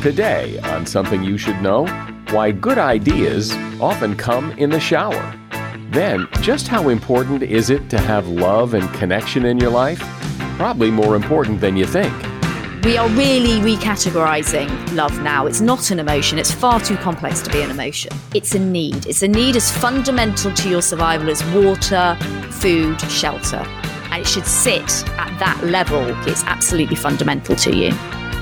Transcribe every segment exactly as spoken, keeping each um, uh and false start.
Today on Something You Should Know, why good ideas often come in the shower. Then, just how important is it to have love and connection in your life? Probably more important than you think. We are really recategorizing love now. It's not an emotion. It's far too complex to be an emotion. It's a need. It's a need as fundamental to your survival as water, food, shelter. And it should sit at that level. It's absolutely fundamental to you.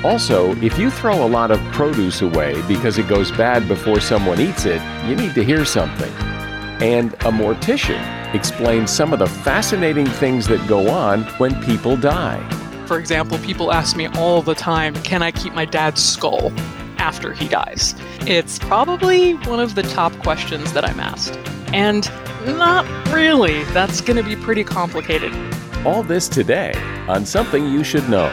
Also, if you throw a lot of produce away because it goes bad before someone eats it, you need to hear something. And a mortician explains some of the fascinating things that go on when people die. For example, people ask me all the time, can I keep my dad's skull after he dies? It's probably one of the top questions that I'm asked. And not really. That's going to be pretty complicated. All this today on Something You Should Know.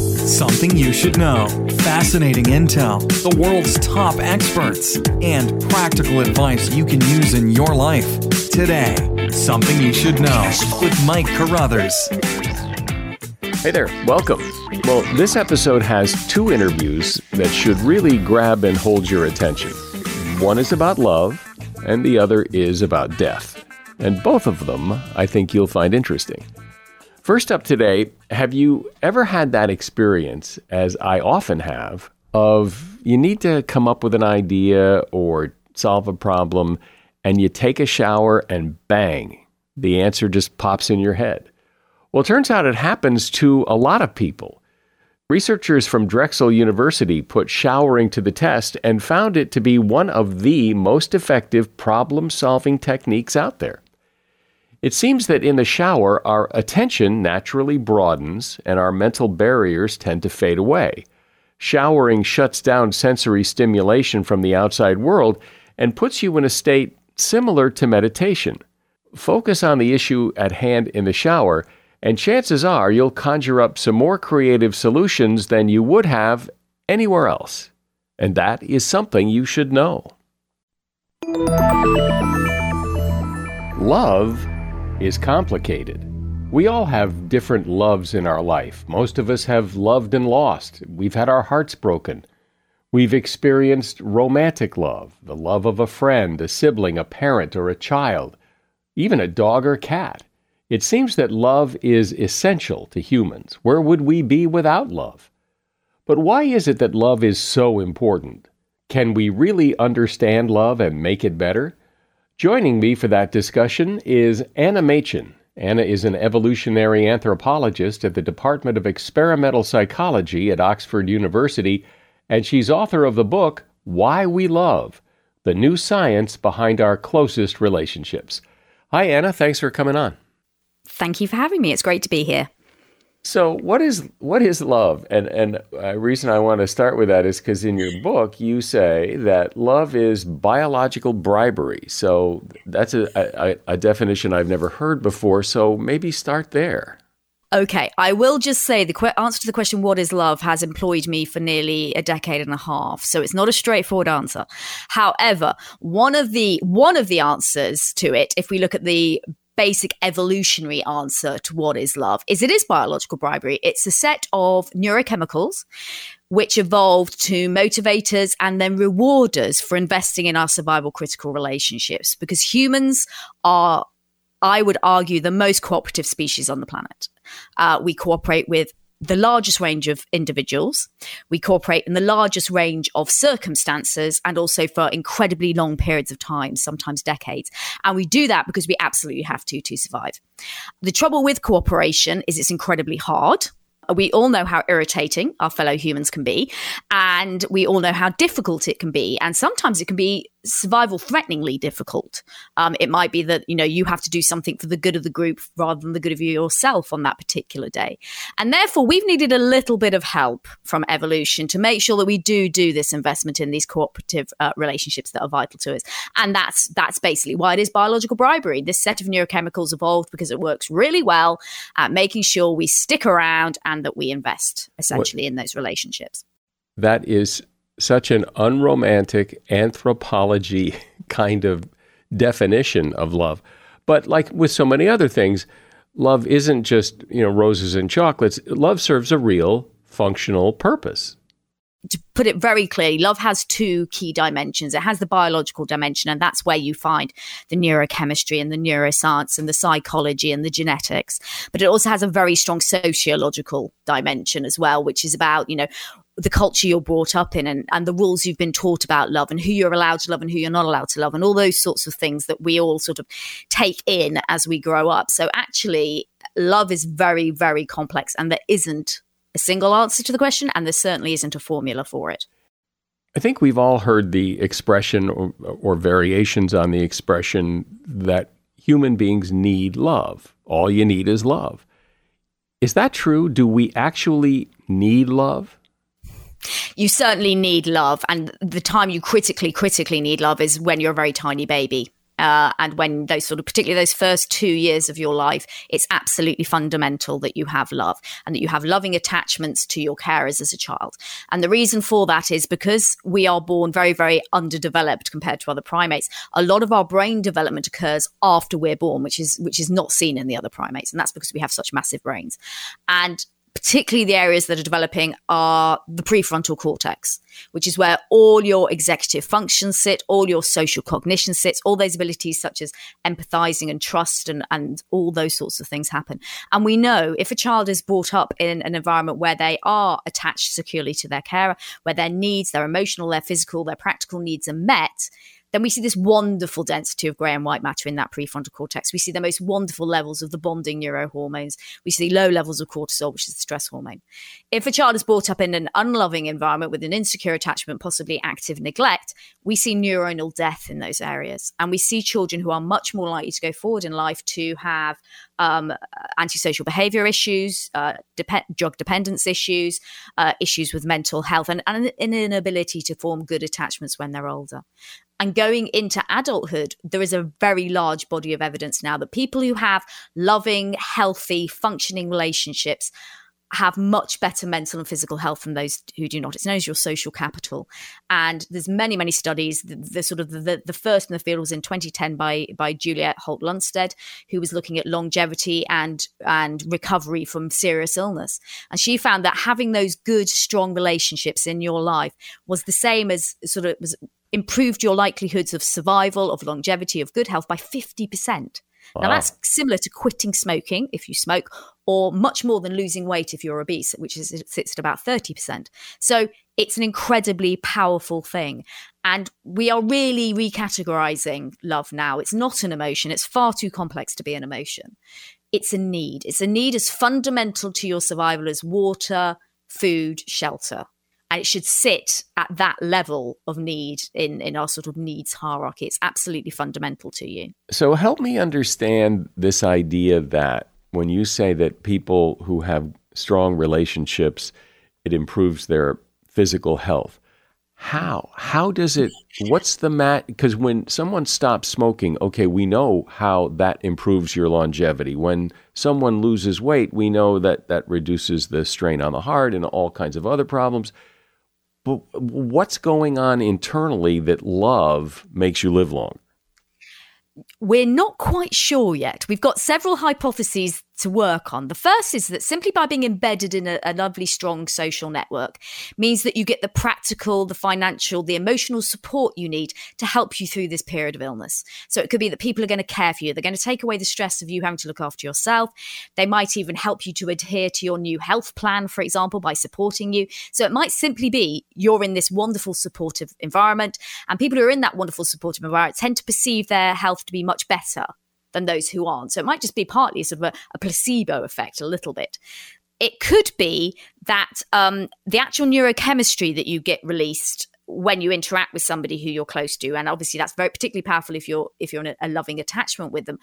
Something You Should Know. Fascinating intel, the world's top experts, and practical advice you can use in your life. Today, Something You Should Know with Mike Carruthers. Hey there, welcome. Well, this episode has two interviews that should really grab and hold your attention. One is about love, and the other is about death. And both of them, I think you'll find interesting. First up today, have you ever had that experience, as I often have, of you need to come up with an idea or solve a problem, and you take a shower and bang, the answer just pops in your head? Well, it turns out it happens to a lot of people. Researchers from Drexel University put showering to the test and found it to be one of the most effective problem-solving techniques out there. It seems that in the shower, our attention naturally broadens and our mental barriers tend to fade away. Showering shuts down sensory stimulation from the outside world and puts you in a state similar to meditation. Focus on the issue at hand in the shower, and chances are you'll conjure up some more creative solutions than you would have anywhere else. And that is something you should know. Love is complicated. We all have different loves in our life. Most of us have loved and lost. We've had our hearts broken. We've experienced romantic love, the love of a friend, a sibling, a parent, or a child, even a dog or cat. It seems that love is essential to humans. Where would we be without love? But why is it that love is so important? Can we really understand love and make it better? Joining me for that discussion is Anna Machin. Anna is an evolutionary anthropologist at the Department of Experimental Psychology at Oxford University and she's author of the book, Why We Love, The New Science Behind Our Closest Relationships. Hi, Anna. Thanks for coming on. Thank you for having me. It's great to be here. So what is what is love? And and the reason I want to start with that is because in your book, you say that love is biological bribery. So that's a, a, a definition I've never heard before. So maybe start there. Okay, I will just say the qu- answer to the question, what is love, has employed me for nearly a decade and a half. So it's not a straightforward answer. However, one of the one of the answers to it, if we look at the basic evolutionary answer to what is love, is it is biological bribery. It's a set of neurochemicals which evolved to motivate us and then reward us for investing in our survival critical relationships, because humans are, I would argue, the most cooperative species on the planet. Uh, we cooperate with the largest range of individuals. We cooperate in the largest range of circumstances and also for incredibly long periods of time, sometimes decades. And we do that because we absolutely have to to survive. The trouble with cooperation is it's incredibly hard. We all know how irritating our fellow humans can be, and we all know how difficult it can be. And sometimes it can be survival-threateningly difficult. Um, it might be that, you know, you have to do something for the good of the group rather than the good of you yourself on that particular day. And therefore, we've needed a little bit of help from evolution to make sure that we do do this investment in these cooperative uh, relationships that are vital to us. And that's that's basically why it is biological bribery. This set of neurochemicals evolved because it works really well at making sure we stick around and that we invest essentially what? in those relationships. That is such an unromantic anthropology kind of definition of love. But like with so many other things, love isn't just, you know, roses and chocolates. Love serves a real functional purpose. To put it very clearly, love has two key dimensions. It has the biological dimension, and that's where you find the neurochemistry and the neuroscience and the psychology and the genetics. But it also has a very strong sociological dimension as well, which is about, you know, the culture you're brought up in and, and the rules you've been taught about love and who you're allowed to love and who you're not allowed to love and all those sorts of things that we all sort of take in as we grow up. So actually, love is very, very complex, and there isn't a single answer to the question, and there certainly isn't a formula for it. I think we've all heard the expression or, or variations on the expression that human beings need love. All you need is love. Is that true? Do we actually need love? You certainly need love, and the time you critically, critically need love is when you're a very tiny baby. Uh, and when those sort of, particularly those first two years of your life, it's absolutely fundamental that you have love and that you have loving attachments to your carers as a child. And the reason for that is because we are born very, very underdeveloped compared to other primates. A lot of our brain development occurs after we're born, which is which is not seen in the other primates. And that's because we have such massive brains. And particularly the areas that are developing are the prefrontal cortex, which is where all your executive functions sit, all your social cognition sits, all those abilities such as empathizing and trust and, and all those sorts of things happen. And we know if a child is brought up in an environment where they are attached securely to their carer, where their needs, their emotional, their physical, their practical needs are met, then we see this wonderful density of grey and white matter in that prefrontal cortex. We see the most wonderful levels of the bonding neurohormones. We see low levels of cortisol, which is the stress hormone. If a child is brought up in an unloving environment with an insecure attachment, possibly active neglect, we see neuronal death in those areas. And we see children who are much more likely to go forward in life to have um, antisocial behaviour issues, uh, dep- drug dependence issues, uh, issues with mental health, and, and an inability to form good attachments when they're older. And going into adulthood, there is a very large body of evidence now that people who have loving, healthy, functioning relationships have much better mental and physical health than those who do not. It's known as your social capital. And there's many, many studies. The, the sort of the, the first in the field was in twenty ten by by Juliette Holt Lundsted, who was looking at longevity and and recovery from serious illness. And she found that having those good, strong relationships in your life was the same as sort of was improved your likelihoods of survival, of longevity, of good health by fifty percent. Wow. Now, that's similar to quitting smoking if you smoke, or much more than losing weight if you're obese, which is it sits at about thirty percent. So it's an incredibly powerful thing. And we are really recategorizing love now. It's not an emotion. It's far too complex to be an emotion. It's a need. It's a need as fundamental to your survival as water, food, shelter. And it should sit at that level of need in, in our sort of needs hierarchy. It's absolutely fundamental to you. So help me understand this idea that when you say that people who have strong relationships, it improves their physical health. How? How does it, what's the mat? Because when someone stops smoking, okay, we know how that improves your longevity. When someone loses weight, we know that that reduces the strain on the heart and all kinds of other problems. But what's going on internally that love makes you live longer? We're not quite sure yet. We've got several hypotheses to work on. The first is that simply by being embedded in a, a lovely, strong social network means that you get the practical, the financial, the emotional support you need to help you through this period of illness. So it could be that people are going to care for you. They're going to take away the stress of you having to look after yourself. They might even help you to adhere to your new health plan, for example, by supporting you. So it might simply be you're in this wonderful supportive environment, and people who are in that wonderful supportive environment tend to perceive their health to be much better than those who aren't. So it might just be partly sort of a, a placebo effect a little bit. It could be that um, the actual neurochemistry that you get released when you interact with somebody who you're close to, and obviously that's very particularly powerful if you're if you're in a, a loving attachment with them,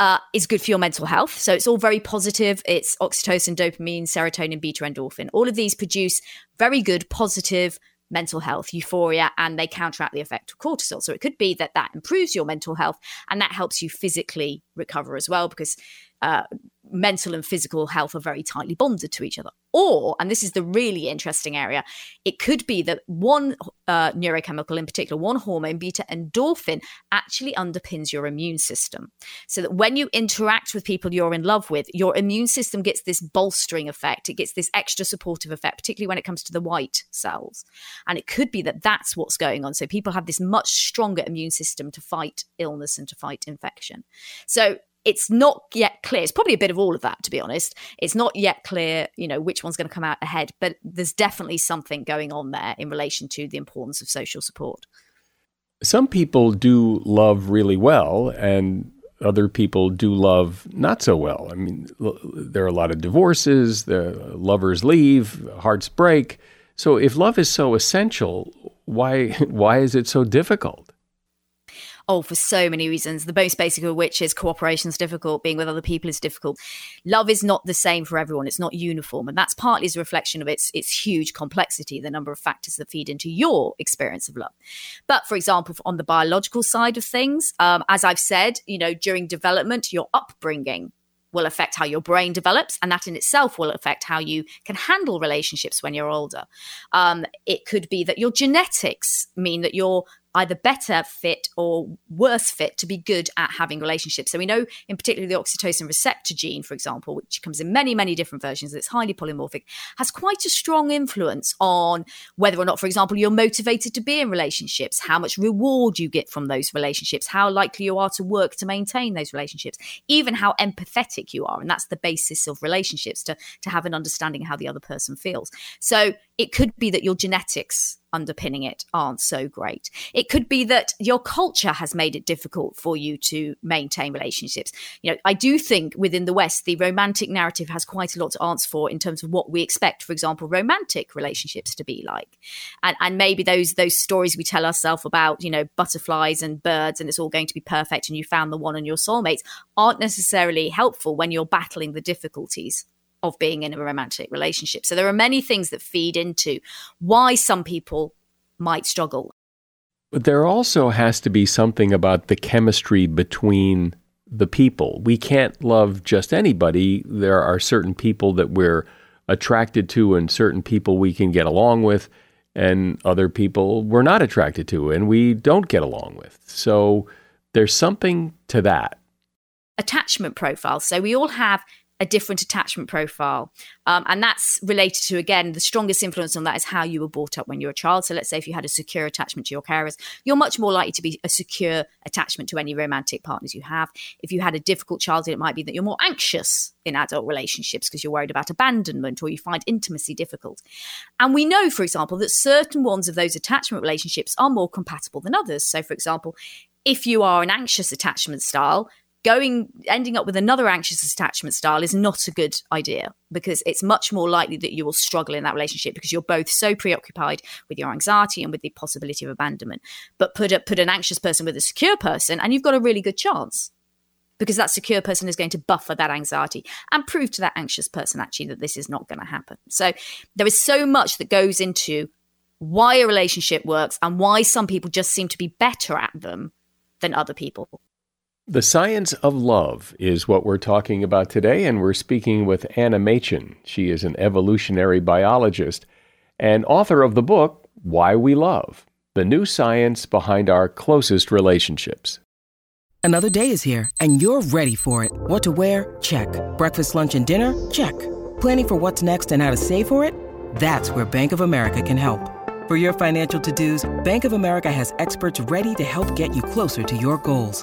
uh, is good for your mental health. So it's all very positive. It's oxytocin, dopamine, serotonin, beta endorphin. All of these produce very good positive mental health, euphoria, and they counteract the effect of cortisol. So it could be that that improves your mental health and that helps you physically recover as well, because uh, mental and physical health are very tightly bonded to each other. Or, and this is the really interesting area, it could be that one uh, neurochemical in particular, one hormone, beta endorphin, actually underpins your immune system. So that when you interact with people you're in love with, your immune system gets this bolstering effect. It gets this extra supportive effect, particularly when it comes to the white cells. And it could be that that's what's going on. So people have this much stronger immune system to fight illness and to fight infection. So it's not yet clear. It's probably a bit of all of that, to be honest. It's not yet clear, you know, which one's going to come out ahead, but there's definitely something going on there in relation to the importance of social support. Some people do love really well, and other people do love not so well. I mean, there are a lot of divorces, the lovers leave, hearts break. So if love is so essential, why why is it so difficult? Oh, for so many reasons, the most basic of which is cooperation is difficult, being with other people is difficult. Love is not the same for everyone. It's not uniform. And that's partly as a reflection of its its huge complexity, the number of factors that feed into your experience of love. But for example, on the biological side of things, um, as I've said, you know, during development, your upbringing will affect how your brain develops, and that in itself will affect how you can handle relationships when you're older. Um, it could be that your genetics mean that you're either better fit or worse fit to be good at having relationships. So we know in particular the oxytocin receptor gene, for example, which comes in many, many different versions, it's highly polymorphic, has quite a strong influence on whether or not, for example, you're motivated to be in relationships, how much reward you get from those relationships, how likely you are to work to maintain those relationships, even how empathetic you are. And that's the basis of relationships, to, to have an understanding of how the other person feels. So it could be that your genetics underpinning it aren't so great. It could be that your culture has made it difficult for you to maintain relationships. You know, I do think within the West, the romantic narrative has quite a lot to answer for in terms of what we expect, for example, romantic relationships to be like. And and maybe those those stories we tell ourselves about, you know, butterflies and birds and it's all going to be perfect and you found the one and your soulmates aren't necessarily helpful when you're battling the difficulties of being in a romantic relationship. So there are many things that feed into why some people might struggle. But there also has to be something about the chemistry between the people. We can't love just anybody. There are certain people that we're attracted to and certain people we can get along with and other people we're not attracted to and we don't get along with. So there's something to that. Attachment profile. So we all have a different attachment profile. Um, and that's related to, again, the strongest influence on that is how you were brought up when you were a child. So let's say if you had a secure attachment to your carers, you're much more likely to be a secure attachment to any romantic partners you have. If you had a difficult childhood, it might be that you're more anxious in adult relationships because you're worried about abandonment or you find intimacy difficult. And we know, for example, that certain ones of those attachment relationships are more compatible than others. So for example, if you are an anxious attachment style, going, ending up with another anxious attachment style is not a good idea, because it's much more likely that you will struggle in that relationship because you're both so preoccupied with your anxiety and with the possibility of abandonment. But put a, put an anxious person with a secure person and you've got a really good chance, because that secure person is going to buffer that anxiety and prove to that anxious person actually that this is not going to happen. So there is so much that goes into why a relationship works and why some people just seem to be better at them than other people. The Science of Love is what we're talking about today, and we're speaking with Anna Machin. She is an evolutionary biologist and author of the book, Why We Love, The New Science Behind Our Closest Relationships. Another day is here, and you're ready for it. What to wear? Check. Breakfast, lunch, and dinner? Check. Planning for what's next and how to save for it? That's where Bank of America can help. For your financial to-dos, Bank of America has experts ready to help get you closer to your goals.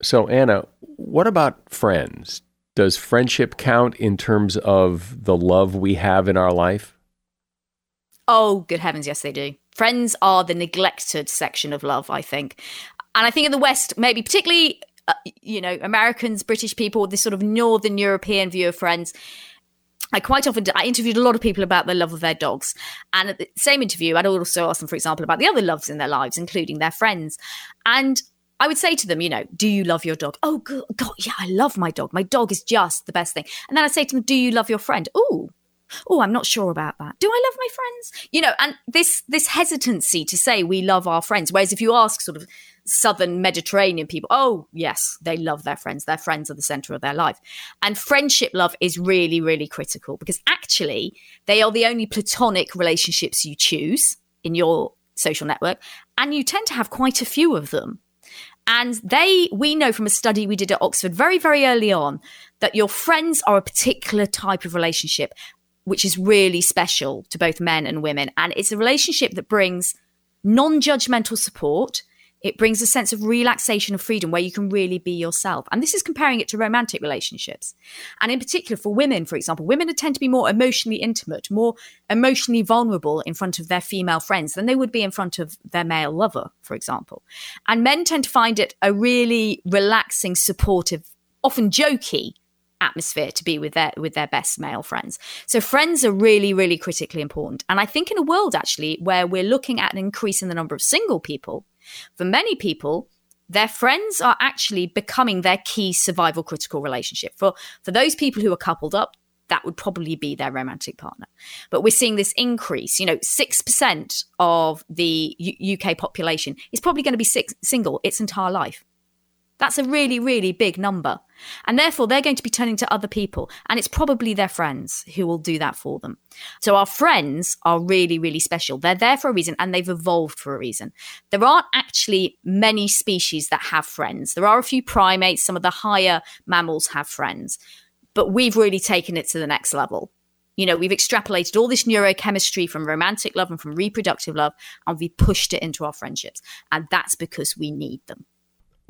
So, Anna, what about friends? Does friendship count in terms of the love we have in our life? Oh, good heavens, yes, they do. Friends are the neglected section of love, I think. And I think in the West, maybe particularly, uh, you know, Americans, British people, this sort of Northern European view of friends. I quite often, I interviewed a lot of people about their love of their dogs. And at the same interview, I'd also ask them, for example, about the other loves in their lives, including their friends. And I would say to them, you know, do you love your dog? Oh, God, God, yeah, I love my dog. My dog is just the best thing. And then I say to them, do you love your friend? Oh, oh, I'm not sure about that. Do I love my friends? You know, and this this hesitancy to say we love our friends. Whereas if you ask sort of Southern Mediterranean people, oh, yes, they love their friends. Their friends are the center of their life. And friendship love is really, really critical, because actually they are the only platonic relationships you choose in your social network. And you tend to have quite a few of them. And they, we know from a study we did at Oxford very, very early on, that your friends are a particular type of relationship, which is really special to both men and women. And it's a relationship that brings non-judgmental support. It brings a sense of relaxation and freedom where you can really be yourself. And this is comparing it to romantic relationships. And in particular for women, for example, women tend to be more emotionally intimate, more emotionally vulnerable in front of their female friends than they would be in front of their male lover, for example. And men tend to find it a really relaxing, supportive, often jokey atmosphere to be with their with their best male friends. So friends are really, really critically important. And I think in a world actually where we're looking at an increase in the number of single people, for many people, their friends are actually becoming their key survival critical relationship. For for those people who are coupled up, that would probably be their romantic partner. But we're seeing this increase. You know, six percent of the U- UK population is probably going to be six, single its entire life. That's a really, really big number. And therefore, they're going to be turning to other people. And it's probably their friends who will do that for them. So our friends are really, really special. They're there for a reason, and they've evolved for a reason. There aren't actually many species that have friends. There are a few primates. Some of the higher mammals have friends. But we've really taken it to the next level. You know, we've extrapolated all this neurochemistry from romantic love and from reproductive love, and we pushed it into our friendships. And that's because we need them.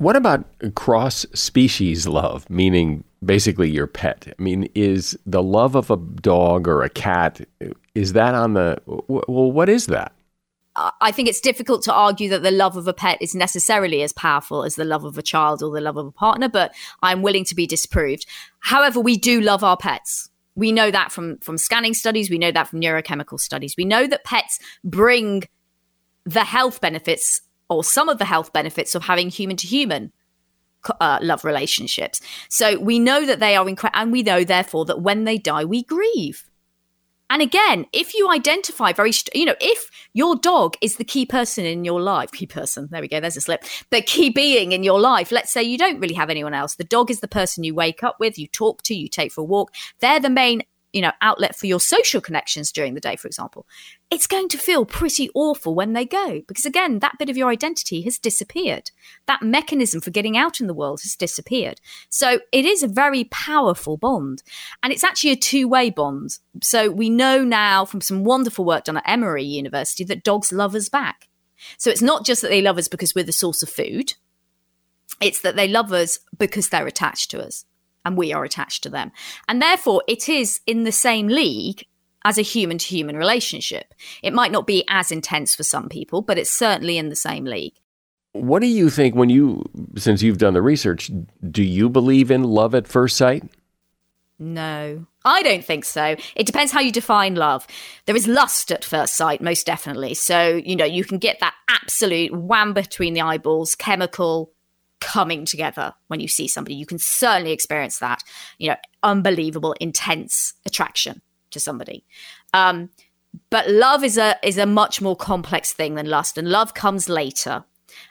What about cross-species love, meaning basically your pet? I mean, is the love of a dog or a cat, is that on the, well, what is that? I think it's difficult to argue that the love of a pet is necessarily as powerful as the love of a child or the love of a partner, but I'm willing to be disproved. However, we do love our pets. We know that from, from scanning studies. We know that from neurochemical studies. We know that pets bring the health benefits or some of the health benefits of having human-to-human uh, love relationships. So we know that they are incredible, and we know, therefore, that when they die, we grieve. And again, if you identify very, you know, if your dog is the key person in your life, key person, there we go, there's a slip, the key being in your life, let's say you don't really have anyone else. The dog is the person you wake up with, you talk to, you take for a walk. They're the main, you know, outlet for your social connections during the day, for example. It's going to feel pretty awful when they go, because again, that bit of your identity has disappeared. That mechanism for getting out in the world has disappeared. So it is a very powerful bond, and it's actually a two-way bond. So we know now from some wonderful work done at Emory University that dogs love us back. So it's not just that they love us because we're the source of food. It's that they love us because they're attached to us and we are attached to them. And therefore, it is in the same league as a human-to-human relationship. It might not be as intense for some people, but it's certainly in the same league. What do you think when you, since you've done the research, do you believe in love at first sight? No, I don't think so. It depends how you define love. There is lust at first sight, most definitely. So, you know, you can get that absolute wham between the eyeballs, chemical coming together when you see somebody. You can certainly experience that, you know, unbelievable, intense attraction to somebody. Um, but love is a is a much more complex thing than lust, and love comes later.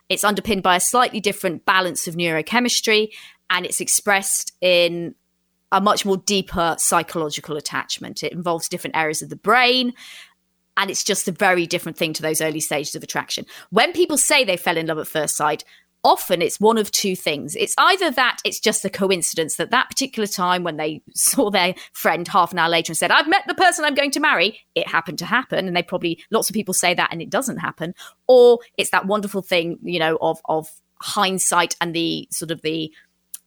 It's underpinned by a slightly different balance of neurochemistry, and it's expressed in a much more deeper psychological attachment. It involves different areas of the brain, and it's just a very different thing to those early stages of attraction. When people say they fell in love at first sight, often it's one of two things. It's either that it's just a coincidence that that particular time when they saw their friend half an hour later and said, I've met the person I'm going to marry, it happened to happen. And they probably, lots of people say that and it doesn't happen. Or it's that wonderful thing, you know, of of hindsight and the sort of the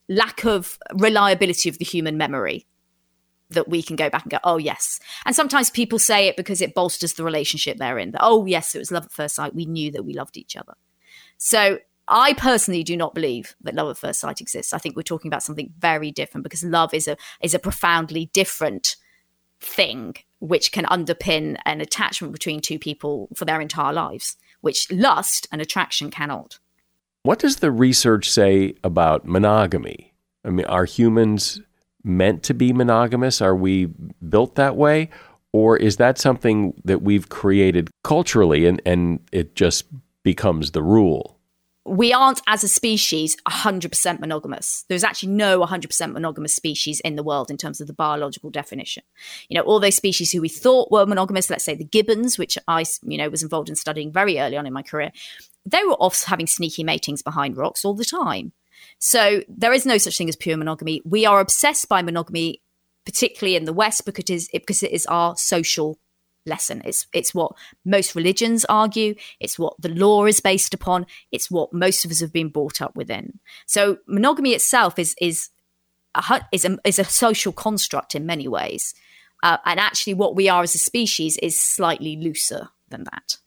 lack of reliability of the human memory that we can go back and go, oh, yes. And sometimes people say it because it bolsters the relationship they're in. That, oh, yes, it was love at first sight. We knew that we loved each other. So I personally do not believe that love at first sight exists. I think we're talking about something very different, because love is a is a profoundly different thing which can underpin an attachment between two people for their entire lives, which lust and attraction cannot. What does the research say about monogamy? I mean, are humans meant to be monogamous? Are we built that way? Or is that something that we've created culturally and, and it just becomes the rule? We aren't, as a species, one hundred percent monogamous. There's actually no one hundred percent monogamous species in the world in terms of the biological definition. You know, all those species who we thought were monogamous, let's say the gibbons, which I, you know, was involved in studying very early on in my career, they were off having sneaky matings behind rocks all the time. So there is no such thing as pure monogamy. We are obsessed by monogamy, particularly in the West, because it is, because it is our social lesson. It's it's what most religions argue. It's what the law is based upon. It's what most of us have been brought up within. So monogamy itself is is a is a, is a social construct in many ways, uh, and actually, what we are as a species is slightly looser than that.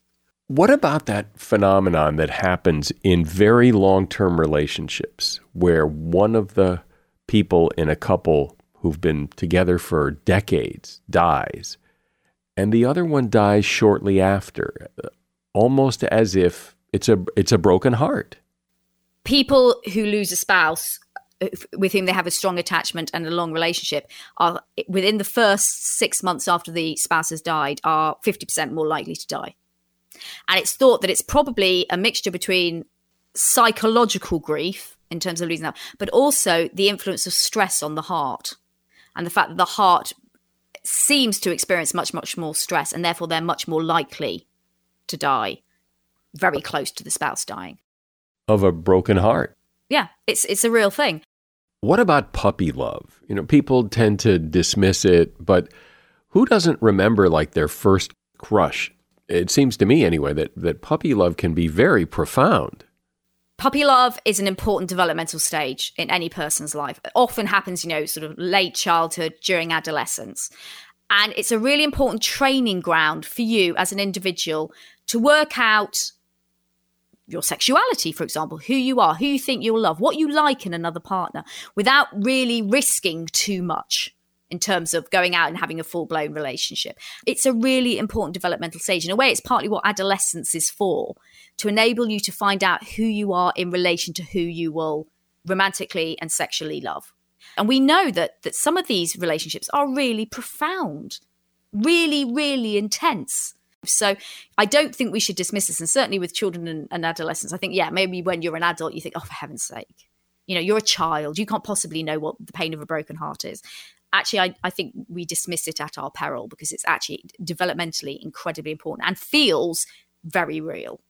What about that phenomenon that happens in very long-term relationships, where one of the people in a couple who've been together for decades dies? And the other one dies shortly after, almost as if it's a it's a broken heart. People who lose a spouse with whom they have a strong attachment and a long relationship are, within the first six months after the spouse has died, are fifty percent more likely to die. And it's thought that it's probably a mixture between psychological grief in terms of losing that, but also the influence of stress on the heart and the fact that the heart seems to experience much, much more stress, and therefore they're much more likely to die very close to the spouse dying. Of a broken heart. Yeah, it's it's a real thing. What about puppy love? You know, people tend to dismiss it, but who doesn't remember like their first crush? It seems to me anyway that, that puppy love can be very profound. Puppy love is an important developmental stage in any person's life. It often happens, you know, sort of late childhood, during adolescence. And it's a really important training ground for you as an individual to work out your sexuality, for example, who you are, who you think you'll love, what you like in another partner, without really risking too much in terms of going out and having a full-blown relationship. It's a really important developmental stage. In a way, it's partly what adolescence is for, to enable you to find out who you are in relation to who you will romantically and sexually love. And we know that that some of these relationships are really profound really, really intense. So I don't think we should dismiss this. And certainly with children and, and adolescents, I think, yeah, maybe when you're an adult, you think, oh, for heaven's sake, you know, you're a child. You can't possibly know what the pain of a broken heart is. Actually, I, I think we dismiss it at our peril because it's actually developmentally incredibly important and feels very real.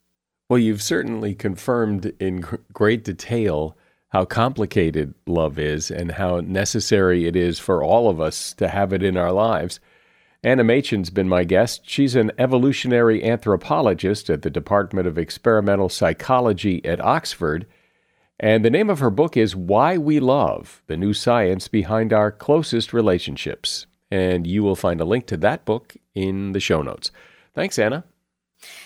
Well, you've certainly confirmed in great detail how complicated love is and how necessary it is for all of us to have it in our lives. Anna Machin's been my guest. She's an evolutionary anthropologist at the Department of Experimental Psychology at Oxford. And the name of her book is Why We Love, The New Science Behind Our Closest Relationships. And you will find a link to that book in the show notes. Thanks, Anna.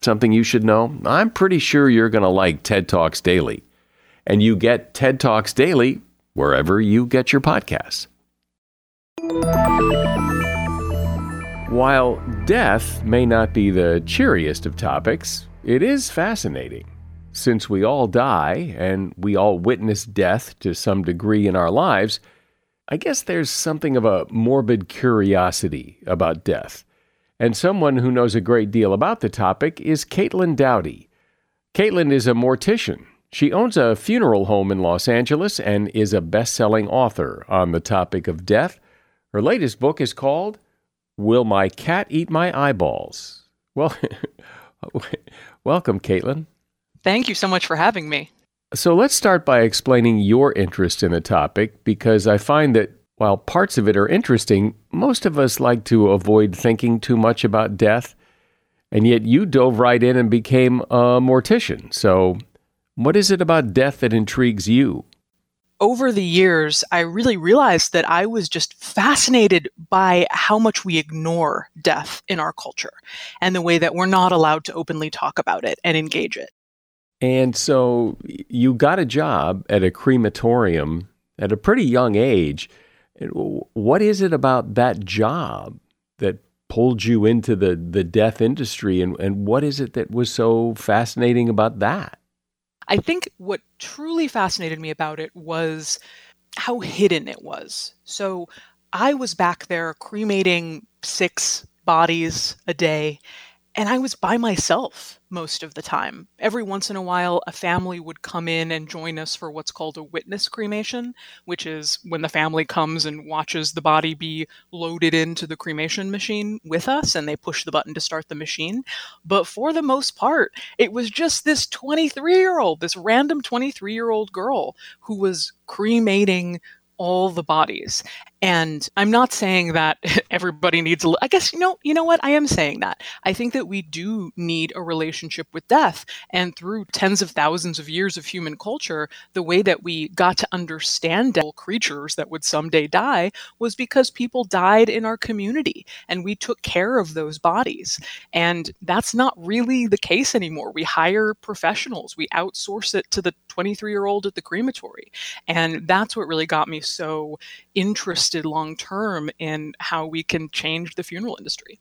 Something You Should Know, I'm pretty sure you're going to like TED Talks Daily. And you get TED Talks Daily wherever you get your podcasts. While death may not be the cheeriest of topics, it is fascinating. Since we all die and we all witness death to some degree in our lives, I guess there's something of a morbid curiosity about death. And someone who knows a great deal about the topic is Caitlin Doughty. Caitlin is a mortician. She owns a funeral home in Los Angeles and is a best-selling author on the topic of death. Her latest book is called Will My Cat Eat My Eyeballs? Well, welcome, Caitlin. Thank you so much for having me. So let's start by explaining your interest in the topic, because I find that while parts of it are interesting, most of us like to avoid thinking too much about death, and yet you dove right in and became a mortician. So what is it about death that intrigues you? Over the years, I really realized that I was just fascinated by how much we ignore death in our culture and the way that we're not allowed to openly talk about it and engage it. And so you got a job at a crematorium at a pretty young age. What is it about that job that pulled you into the, the death industry, and, and what is it that was so fascinating about that? I think what truly fascinated me about it was how hidden it was. So I was back there cremating six bodies a day, and I was by myself most of the time. Every once in a while, a family would come in and join us for what's called a witness cremation, which is when the family comes and watches the body be loaded into the cremation machine with us, and they push the button to start the machine. But for the most part, it was just this twenty-three-year-old, this random twenty-three-year-old girl who was cremating all the bodies. And I'm not saying that everybody needs a, I guess, you know, you know what? I am saying that. I think that we do need a relationship with death. And through tens of thousands of years of human culture, the way that we got to understand death, creatures that would someday die, was because people died in our community and we took care of those bodies. And that's not really the case anymore. We hire professionals, we outsource it to the twenty-three-year-old at the crematory. And that's what really got me so interested long-term in how we can change the funeral industry.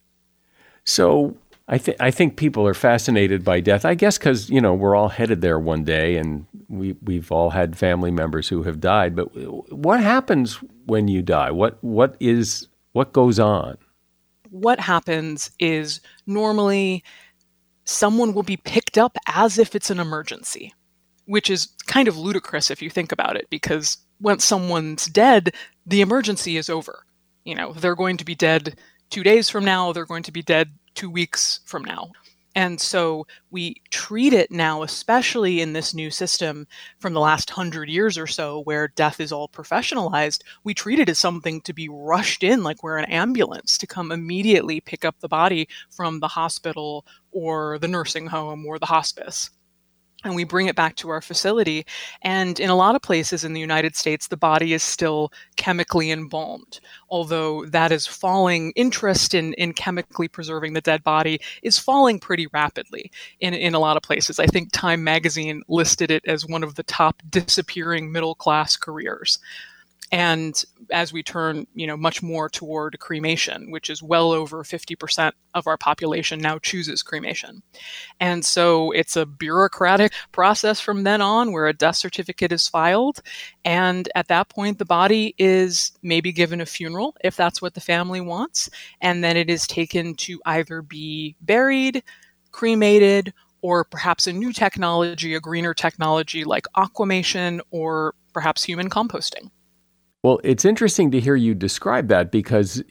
So I, th- I think people are fascinated by death, I guess, because, you know, we're all headed there one day, and we, we've all had family members who have died. But what happens when you die? What What is, what goes on? What happens is normally someone will be picked up as if it's an emergency, which is kind of ludicrous if you think about it, because once someone's dead, the emergency is over. You know, they're going to be dead two days from now. They're going to be dead two weeks from now. And so we treat it now, especially in this new system from the last hundred years or so, where death is all professionalized, we treat it as something to be rushed in, like we're an ambulance, to come immediately pick up the body from the hospital or the nursing home or the hospice. And we bring it back to our facility. And in a lot of places in the United States, the body is still chemically embalmed, although that is falling. Interest in, in chemically preserving the dead body is falling pretty rapidly in, in a lot of places. I think Time magazine listed it as one of the top disappearing middle-class careers. And as we turn, you know, much more toward cremation, which is well over fifty percent of our population now chooses cremation. And so it's a bureaucratic process from then on where a death certificate is filed. And at that point, the body is maybe given a funeral, if that's what the family wants. And then it is taken to either be buried, cremated, or perhaps a new technology, a greener technology like aquamation, or perhaps human composting. Well, it's interesting to hear you describe that, because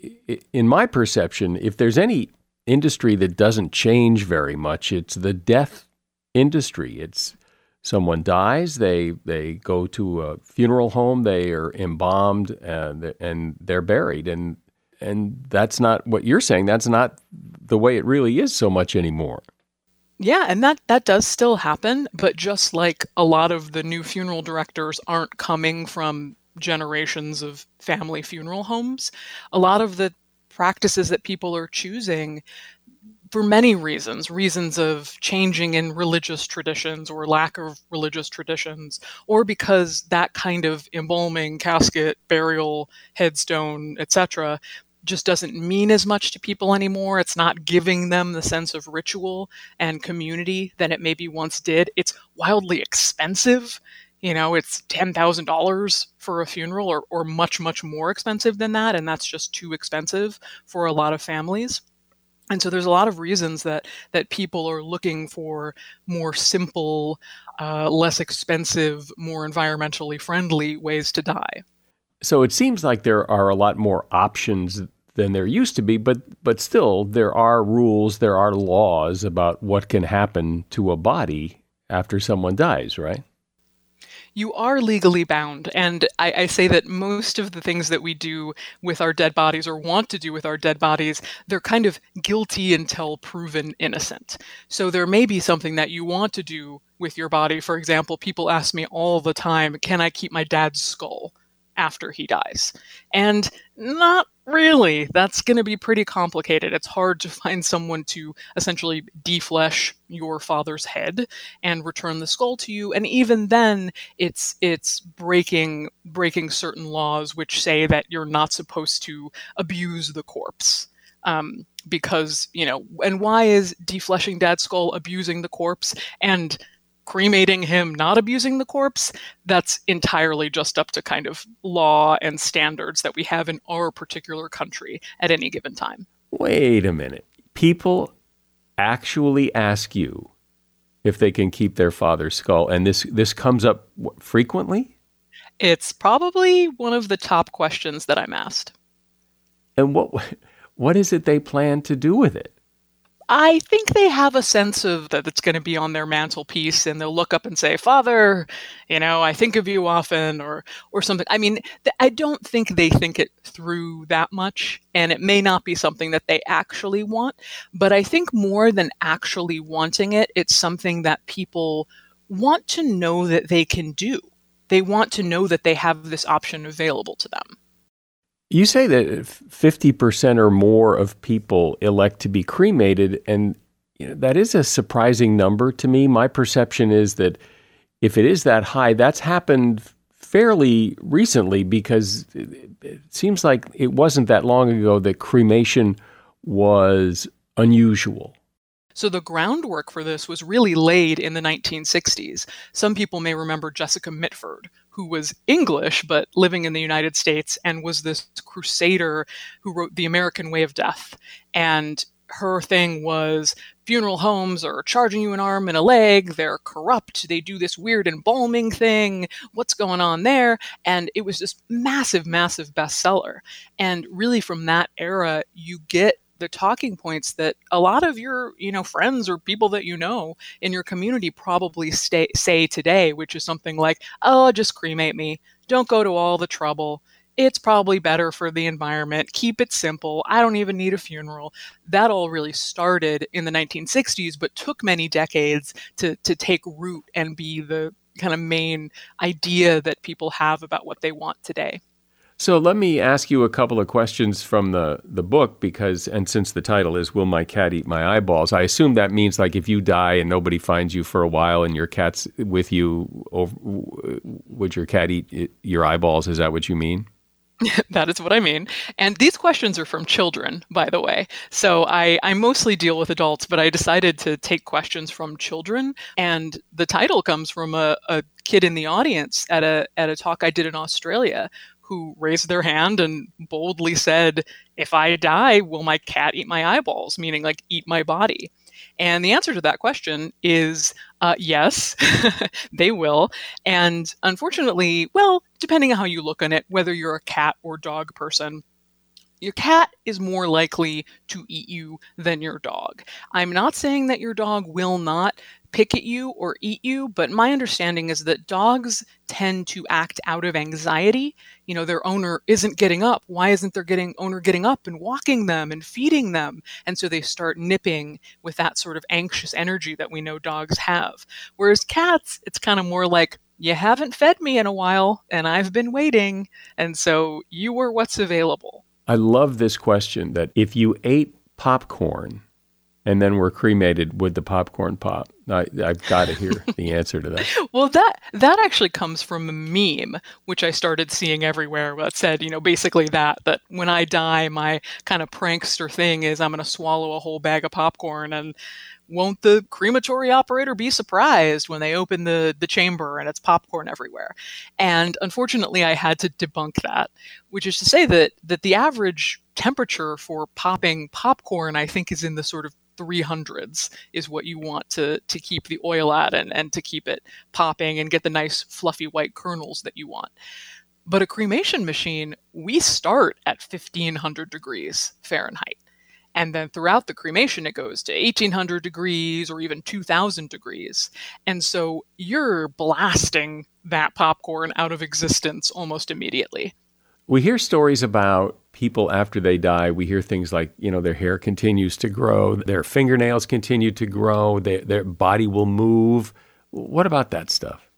in my perception, if there's any industry that doesn't change very much, it's the death industry. It's someone dies, they they go to a funeral home, they are embalmed, and, and they're buried. And and that's not what you're saying. That's not the way it really is so much anymore. Yeah, and that, that does still happen, but just like a lot of the new funeral directors aren't coming from generations of family funeral homes, a lot of the practices that people are choosing for many reasons, reasons of changing in religious traditions or lack of religious traditions, or because that kind of embalming, casket, burial, headstone, et cetera, just doesn't mean as much to people anymore. It's not giving them the sense of ritual and community that it maybe once did. It's wildly expensive. You know, it's ten thousand dollars for a funeral, or, or much, much more expensive than that. And that's just too expensive for a lot of families. And so there's a lot of reasons that that people are looking for more simple, uh, less expensive, more environmentally friendly ways to die. So it seems like there are a lot more options than there used to be, but but still there are rules, there are laws about what can happen to a body after someone dies, right? You are legally bound, and I, I say that most of the things that we do with our dead bodies, or want to do with our dead bodies, they're kind of guilty until proven innocent. So there may be something that you want to do with your body. For example, people ask me all the time, can I keep my dad's skull after he dies? And not really. That's going to be pretty complicated. It's hard to find someone to essentially deflesh your father's head and return the skull to you. And even then, it's it's breaking breaking certain laws which say that you're not supposed to abuse the corpse. Um, because, you know, and why is defleshing dad's skull abusing the corpse and cremating him not abusing the corpse? That's entirely just up to kind of law and standards that we have in our particular country at any given time. Wait a minute. People actually ask you if they can keep their father's skull, and this, this comes up what, frequently? It's probably one of the top questions that I'm asked. And what what is it they plan to do with it? I think they have a sense of that it's going to be on their mantelpiece, and they'll look up and say, Father, you know, I think of you often, or or something. I mean, th- I don't think they think it through that much, and it may not be something that they actually want. But I think more than actually wanting it, it's something that people want to know that they can do. They want to know that they have this option available to them. You say that fifty percent or more of people elect to be cremated, and you know, that is a surprising number to me. My perception is that if it is that high, that's happened fairly recently, because it seems like it wasn't that long ago that cremation was unusual. So the groundwork for this was really laid in the nineteen sixties. Some people may remember Jessica Mitford, who was English but living in the United States, and was this crusader who wrote The American Way of Death. And her thing was, funeral homes are charging you an arm and a leg, they're corrupt, they do this weird embalming thing, what's going on there? And it was this massive, massive bestseller. And really from that era, you get the talking points that a lot of your, you know, friends or people that you know in your community probably stay, say today, which is something like, oh, just cremate me. Don't go to all the trouble. It's probably better for the environment. Keep it simple. I don't even need a funeral. That all really started in the nineteen sixties, but took many decades to to take root and be the kind of main idea that people have about what they want today. So let me ask you a couple of questions from the, the book, because, and since the title is Will My Cat Eat My Eyeballs, I assume that means like if you die and nobody finds you for a while and your cat's with you, would your cat eat your eyeballs? Is that what you mean? That is what I mean. And these questions are from children, by the way. So I, I mostly deal with adults, but I decided to take questions from children. And the title comes from a, a kid in the audience at a at a talk I did in Australia who raised their hand and boldly said, if I die, will my cat eat my eyeballs? Meaning like eat my body. And the answer to that question is uh, yes, they will. And unfortunately, well, depending on how you look on it, whether you're a cat or dog person, your cat is more likely to eat you than your dog. I'm not saying that your dog will not pick at you or eat you, but my understanding is that dogs tend to act out of anxiety. You know, their owner isn't getting up. Why isn't their getting owner getting up and walking them and feeding them? And so they start nipping with that sort of anxious energy that we know dogs have. Whereas cats, it's kind of more like, you haven't fed me in a while and I've been waiting. And so you were what's available. I love this question that if you ate popcorn and then we're cremated, would the popcorn pop? I, I've got to hear the answer to that. Well, that that actually comes from a meme, which I started seeing everywhere that said, you know, basically that, that when I die, my kind of prankster thing is I'm going to swallow a whole bag of popcorn, and won't the crematory operator be surprised when they open the, the chamber and it's popcorn everywhere? And unfortunately, I had to debunk that, which is to say that that the average temperature for popping popcorn, I think, is in the sort of three hundreds is what you want to to keep the oil at and, and to keep it popping and get the nice fluffy white kernels that you want. But a cremation machine, we start at fifteen hundred degrees Fahrenheit. And then throughout the cremation, it goes to eighteen hundred degrees or even two thousand degrees. And so you're blasting that popcorn out of existence almost immediately. We hear stories about people after they die. We hear things like, you know, their hair continues to grow, their fingernails continue to grow, they, their body will move. What about that stuff?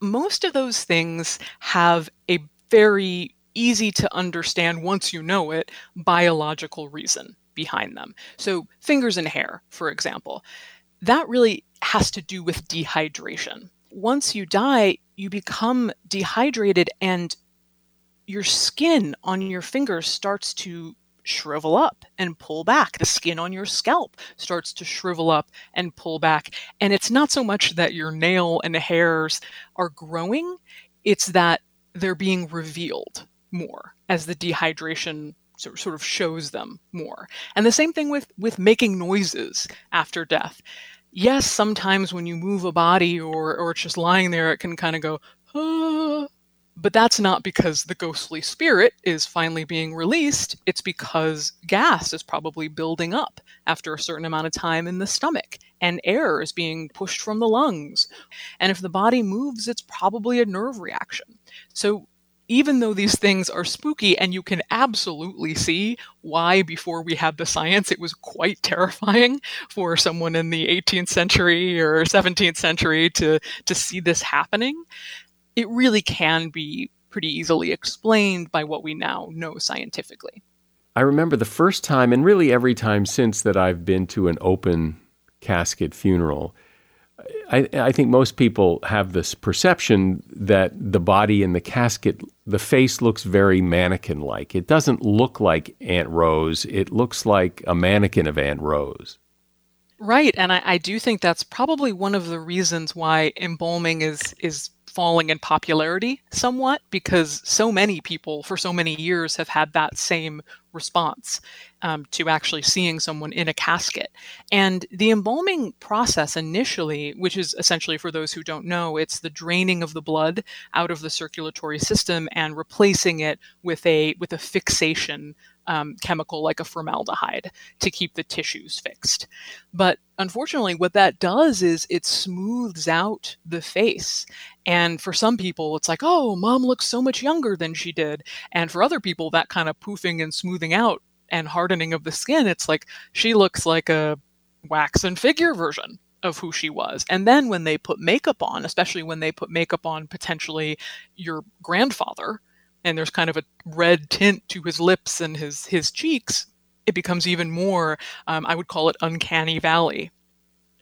Most of those things have a very easy to understand, once you know it, biological reason behind them. So fingers and hair, for example, that really has to do with dehydration. Once you die, you become dehydrated and your skin on your fingers starts to shrivel up and pull back. The skin on your scalp starts to shrivel up and pull back. And it's not so much that your nail and hairs are growing, it's that they're being revealed more as the dehydration sort of shows them more. And the same thing with, with making noises after death. Yes, sometimes when you move a body or, or it's just lying there, it can kind of go, ah. But that's not because the ghostly spirit is finally being released. It's because gas is probably building up after a certain amount of time in the stomach, and air is being pushed from the lungs. And if the body moves, it's probably a nerve reaction. So even though these things are spooky and you can absolutely see why before we had the science, it was quite terrifying for someone in the eighteenth century or seventeenth century to, to see this happening, it really can be pretty easily explained by what we now know scientifically. I remember the first time, and really every time since, that I've been to an open casket funeral. I, I think most people have this perception that the body in the casket, the face looks very mannequin-like. It doesn't look like Aunt Rose. It looks like a mannequin of Aunt Rose. Right, and I, I do think that's probably one of the reasons why embalming is is falling in popularity somewhat, because so many people for so many years have had that same response um, to actually seeing someone in a casket. And the embalming process initially, which is essentially, for those who don't know, it's the draining of the blood out of the circulatory system and replacing it with a with a fixation um, chemical like a formaldehyde to keep the tissues fixed. But unfortunately, what that does is it smooths out the face. And for some people, it's like, oh, mom looks so much younger than she did. And for other people, that kind of poofing and smoothing out and hardening of the skin, it's like she looks like a wax and figure version of who she was. And then when they put makeup on, especially when they put makeup on potentially your grandfather, and there's kind of a red tint to his lips and his his cheeks, it becomes even more, um, I would call it uncanny valley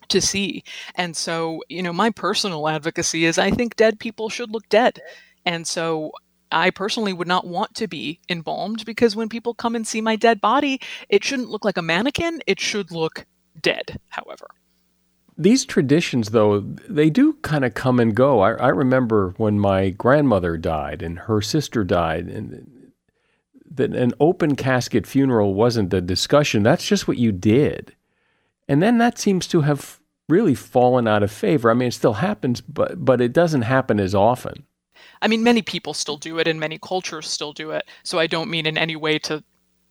to see. And so, you know, my personal advocacy is I think dead people should look dead. And so I personally would not want to be embalmed, because when people come and see my dead body, it shouldn't look like a mannequin. It should look dead, however. These traditions, though, they do kind of come and go. I, I remember when my grandmother died and her sister died, and that an open casket funeral wasn't a discussion. That's just what you did. And then that seems to have really fallen out of favor. I mean, it still happens, but but it doesn't happen as often. I mean, many people still do it, and many cultures still do it. So I don't mean in any way to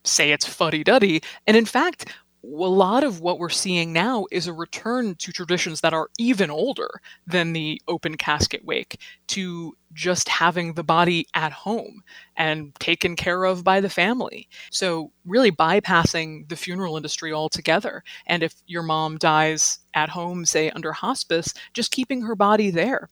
say it's fuddy-duddy. And in fact, a lot of what we're seeing now is a return to traditions that are even older than the open casket wake, to just having the body at home and taken care of by the family. So really bypassing the funeral industry altogether. And if your mom dies at home, say under hospice, just keeping her body there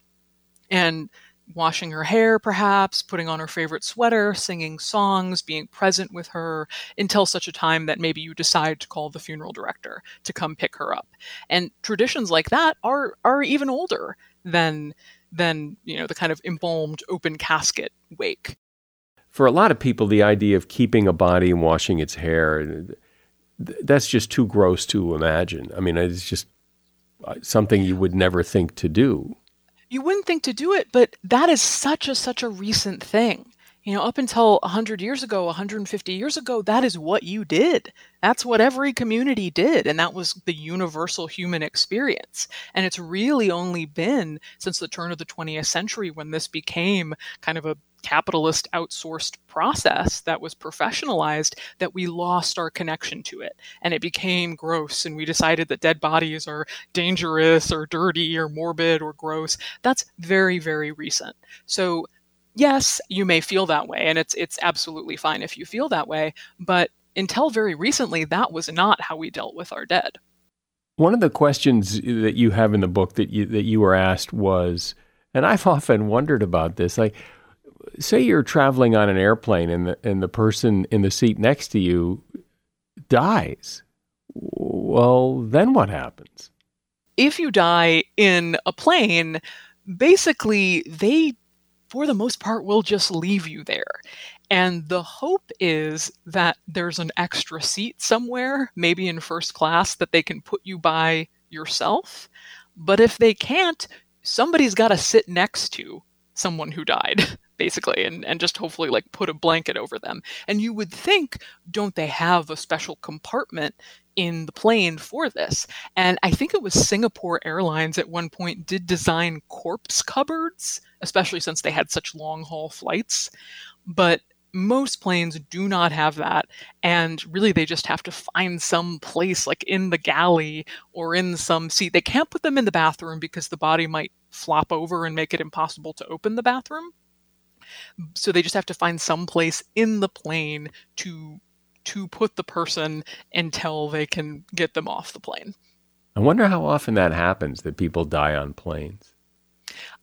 and washing her hair, perhaps, putting on her favorite sweater, singing songs, being present with her until such a time that maybe you decide to call the funeral director to come pick her up. And traditions like that are are even older than than, you know, the kind of embalmed open casket wake. For a lot of people, the idea of keeping a body and washing its hair, that's just too gross to imagine. I mean, it's just something you would never think to do. You wouldn't think to do it, but that is such a such a recent thing. You know, up until one hundred years ago, one hundred fifty years ago, that is what you did. That's what every community did, and that was the universal human experience. And it's really only been since the turn of the twentieth century when this became kind of a capitalist outsourced process that was professionalized that we lost our connection to it, and it became gross, and we decided that dead bodies are dangerous or dirty or morbid or gross. That's very, very recent. So yes, you may feel that way, and it's it's absolutely fine if you feel that way, but until very recently, that was not how we dealt with our dead. One of the questions that you have in the book that you that you were asked was, and I've often wondered about this, like, say you're traveling on an airplane and the, and the person in the seat next to you dies. Well, then what happens? If you die in a plane, basically they, for the most part, will just leave you there. And the hope is that there's an extra seat somewhere, maybe in first class, that they can put you by yourself. But if they can't, somebody's got to sit next to someone who died, basically, and, and just hopefully like put a blanket over them. And you would think, don't they have a special compartment in the plane for this? And I think it was Singapore Airlines at one point did design corpse cupboards, especially since they had such long haul flights. But most planes do not have that. And really, they just have to find some place like in the galley or in some seat. They can't put them in the bathroom because the body might flop over and make it impossible to open the bathroom. So they just have to find some place in the plane to to put the person until they can get them off the plane. I wonder how often that happens, that people die on planes.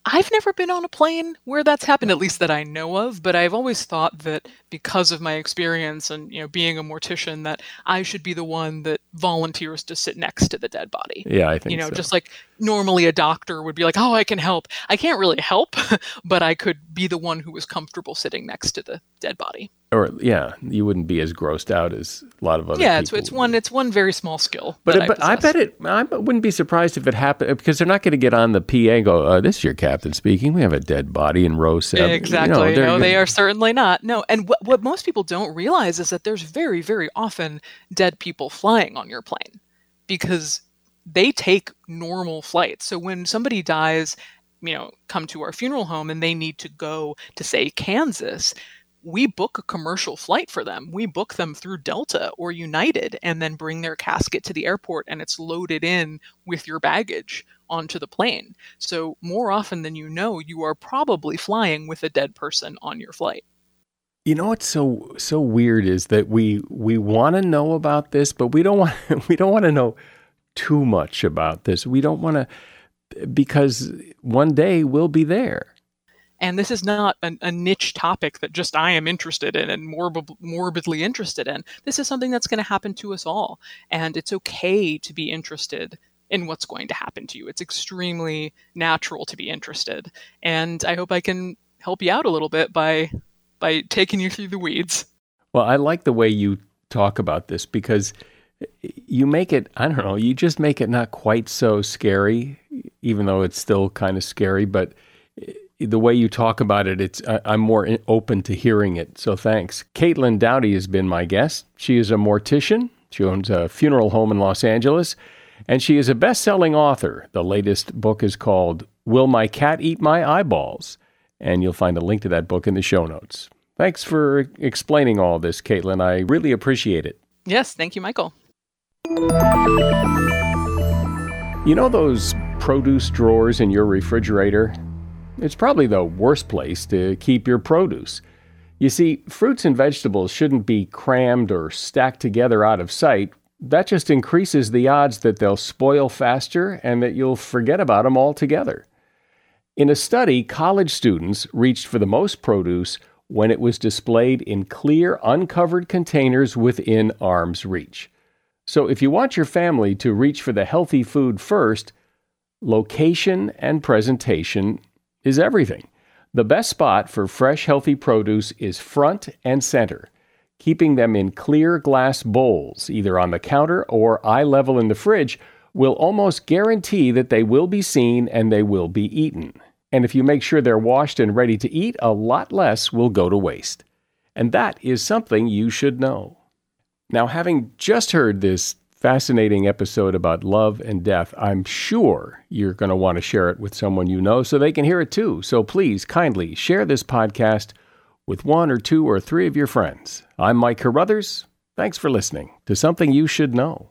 I've never been on a plane where that's happened, at least that I know of, but I've always thought that because of my experience and, you know, being a mortician, that I should be the one that volunteers to sit next to the dead body. Yeah, I think so. You know, so. Just like normally a doctor would be like, oh, I can help. I can't really help, but I could be the one who was comfortable sitting next to the dead body. Or, yeah, you wouldn't be as grossed out as a lot of other yeah, people. Yeah, it's, it's one it's one very small skill. But, that it, but I, I bet it, I wouldn't be surprised if it happened, because they're not going to get on the P A and go, uh, this is your captain speaking, we have a dead body in row seven. Exactly. You know, no, they are certainly not. No, and wh- what most people don't realize is that there's very, very often dead people flying on your plane, because they take normal flights. So when somebody dies, you know, come to our funeral home and they need to go to, say, Kansas, we book a commercial flight for them. We book them through Delta or United and then bring their casket to the airport, and it's loaded in with your baggage onto the plane. So more often than you know, you are probably flying with a dead person on your flight. You know what's so so weird is that we we want to know about this, but we don't want we don't want to know too much about this. We don't want to, because one day we'll be there. And this is not an, a niche topic that just I am interested in and morbid, morbidly interested in. This is something that's going to happen to us all. And it's okay to be interested in what's going to happen to you. It's extremely natural to be interested. And I hope I can help you out a little bit by by taking you through the weeds. Well, I like the way you talk about this because you make it, I don't know, you just make it not quite so scary, even though it's still kind of scary, but the way you talk about it, it's I, I'm more in, open to hearing it. So thanks. Caitlin Doughty has been my guest. She is a mortician. She owns a funeral home in Los Angeles, and she is a best-selling author. The latest book is called Will My Cat Eat My Eyeballs? And you'll find a link to that book in the show notes. Thanks for explaining all this, Caitlin. I really appreciate it. Yes, thank you, Michael. You know those produce drawers in your refrigerator? It's probably the worst place to keep your produce. You see, fruits and vegetables shouldn't be crammed or stacked together out of sight. That just increases the odds that they'll spoil faster and that you'll forget about them altogether. In a study, college students reached for the most produce when it was displayed in clear, uncovered containers within arm's reach. So if you want your family to reach for the healthy food first, location and presentation is everything. The best spot for fresh, healthy produce is front and center, keeping them in clear glass bowls, either on the counter or eye level in the fridge, will almost guarantee that they will be seen and they will be eaten. And if you make sure they're washed and ready to eat, a lot less will go to waste. And that is something you should know. Now, having just heard this fascinating episode about love and death, I'm sure you're going to want to share it with someone you know so they can hear it too. So please kindly share this podcast with one or two or three of your friends. I'm Mike Carruthers. Thanks for listening to Something You Should Know.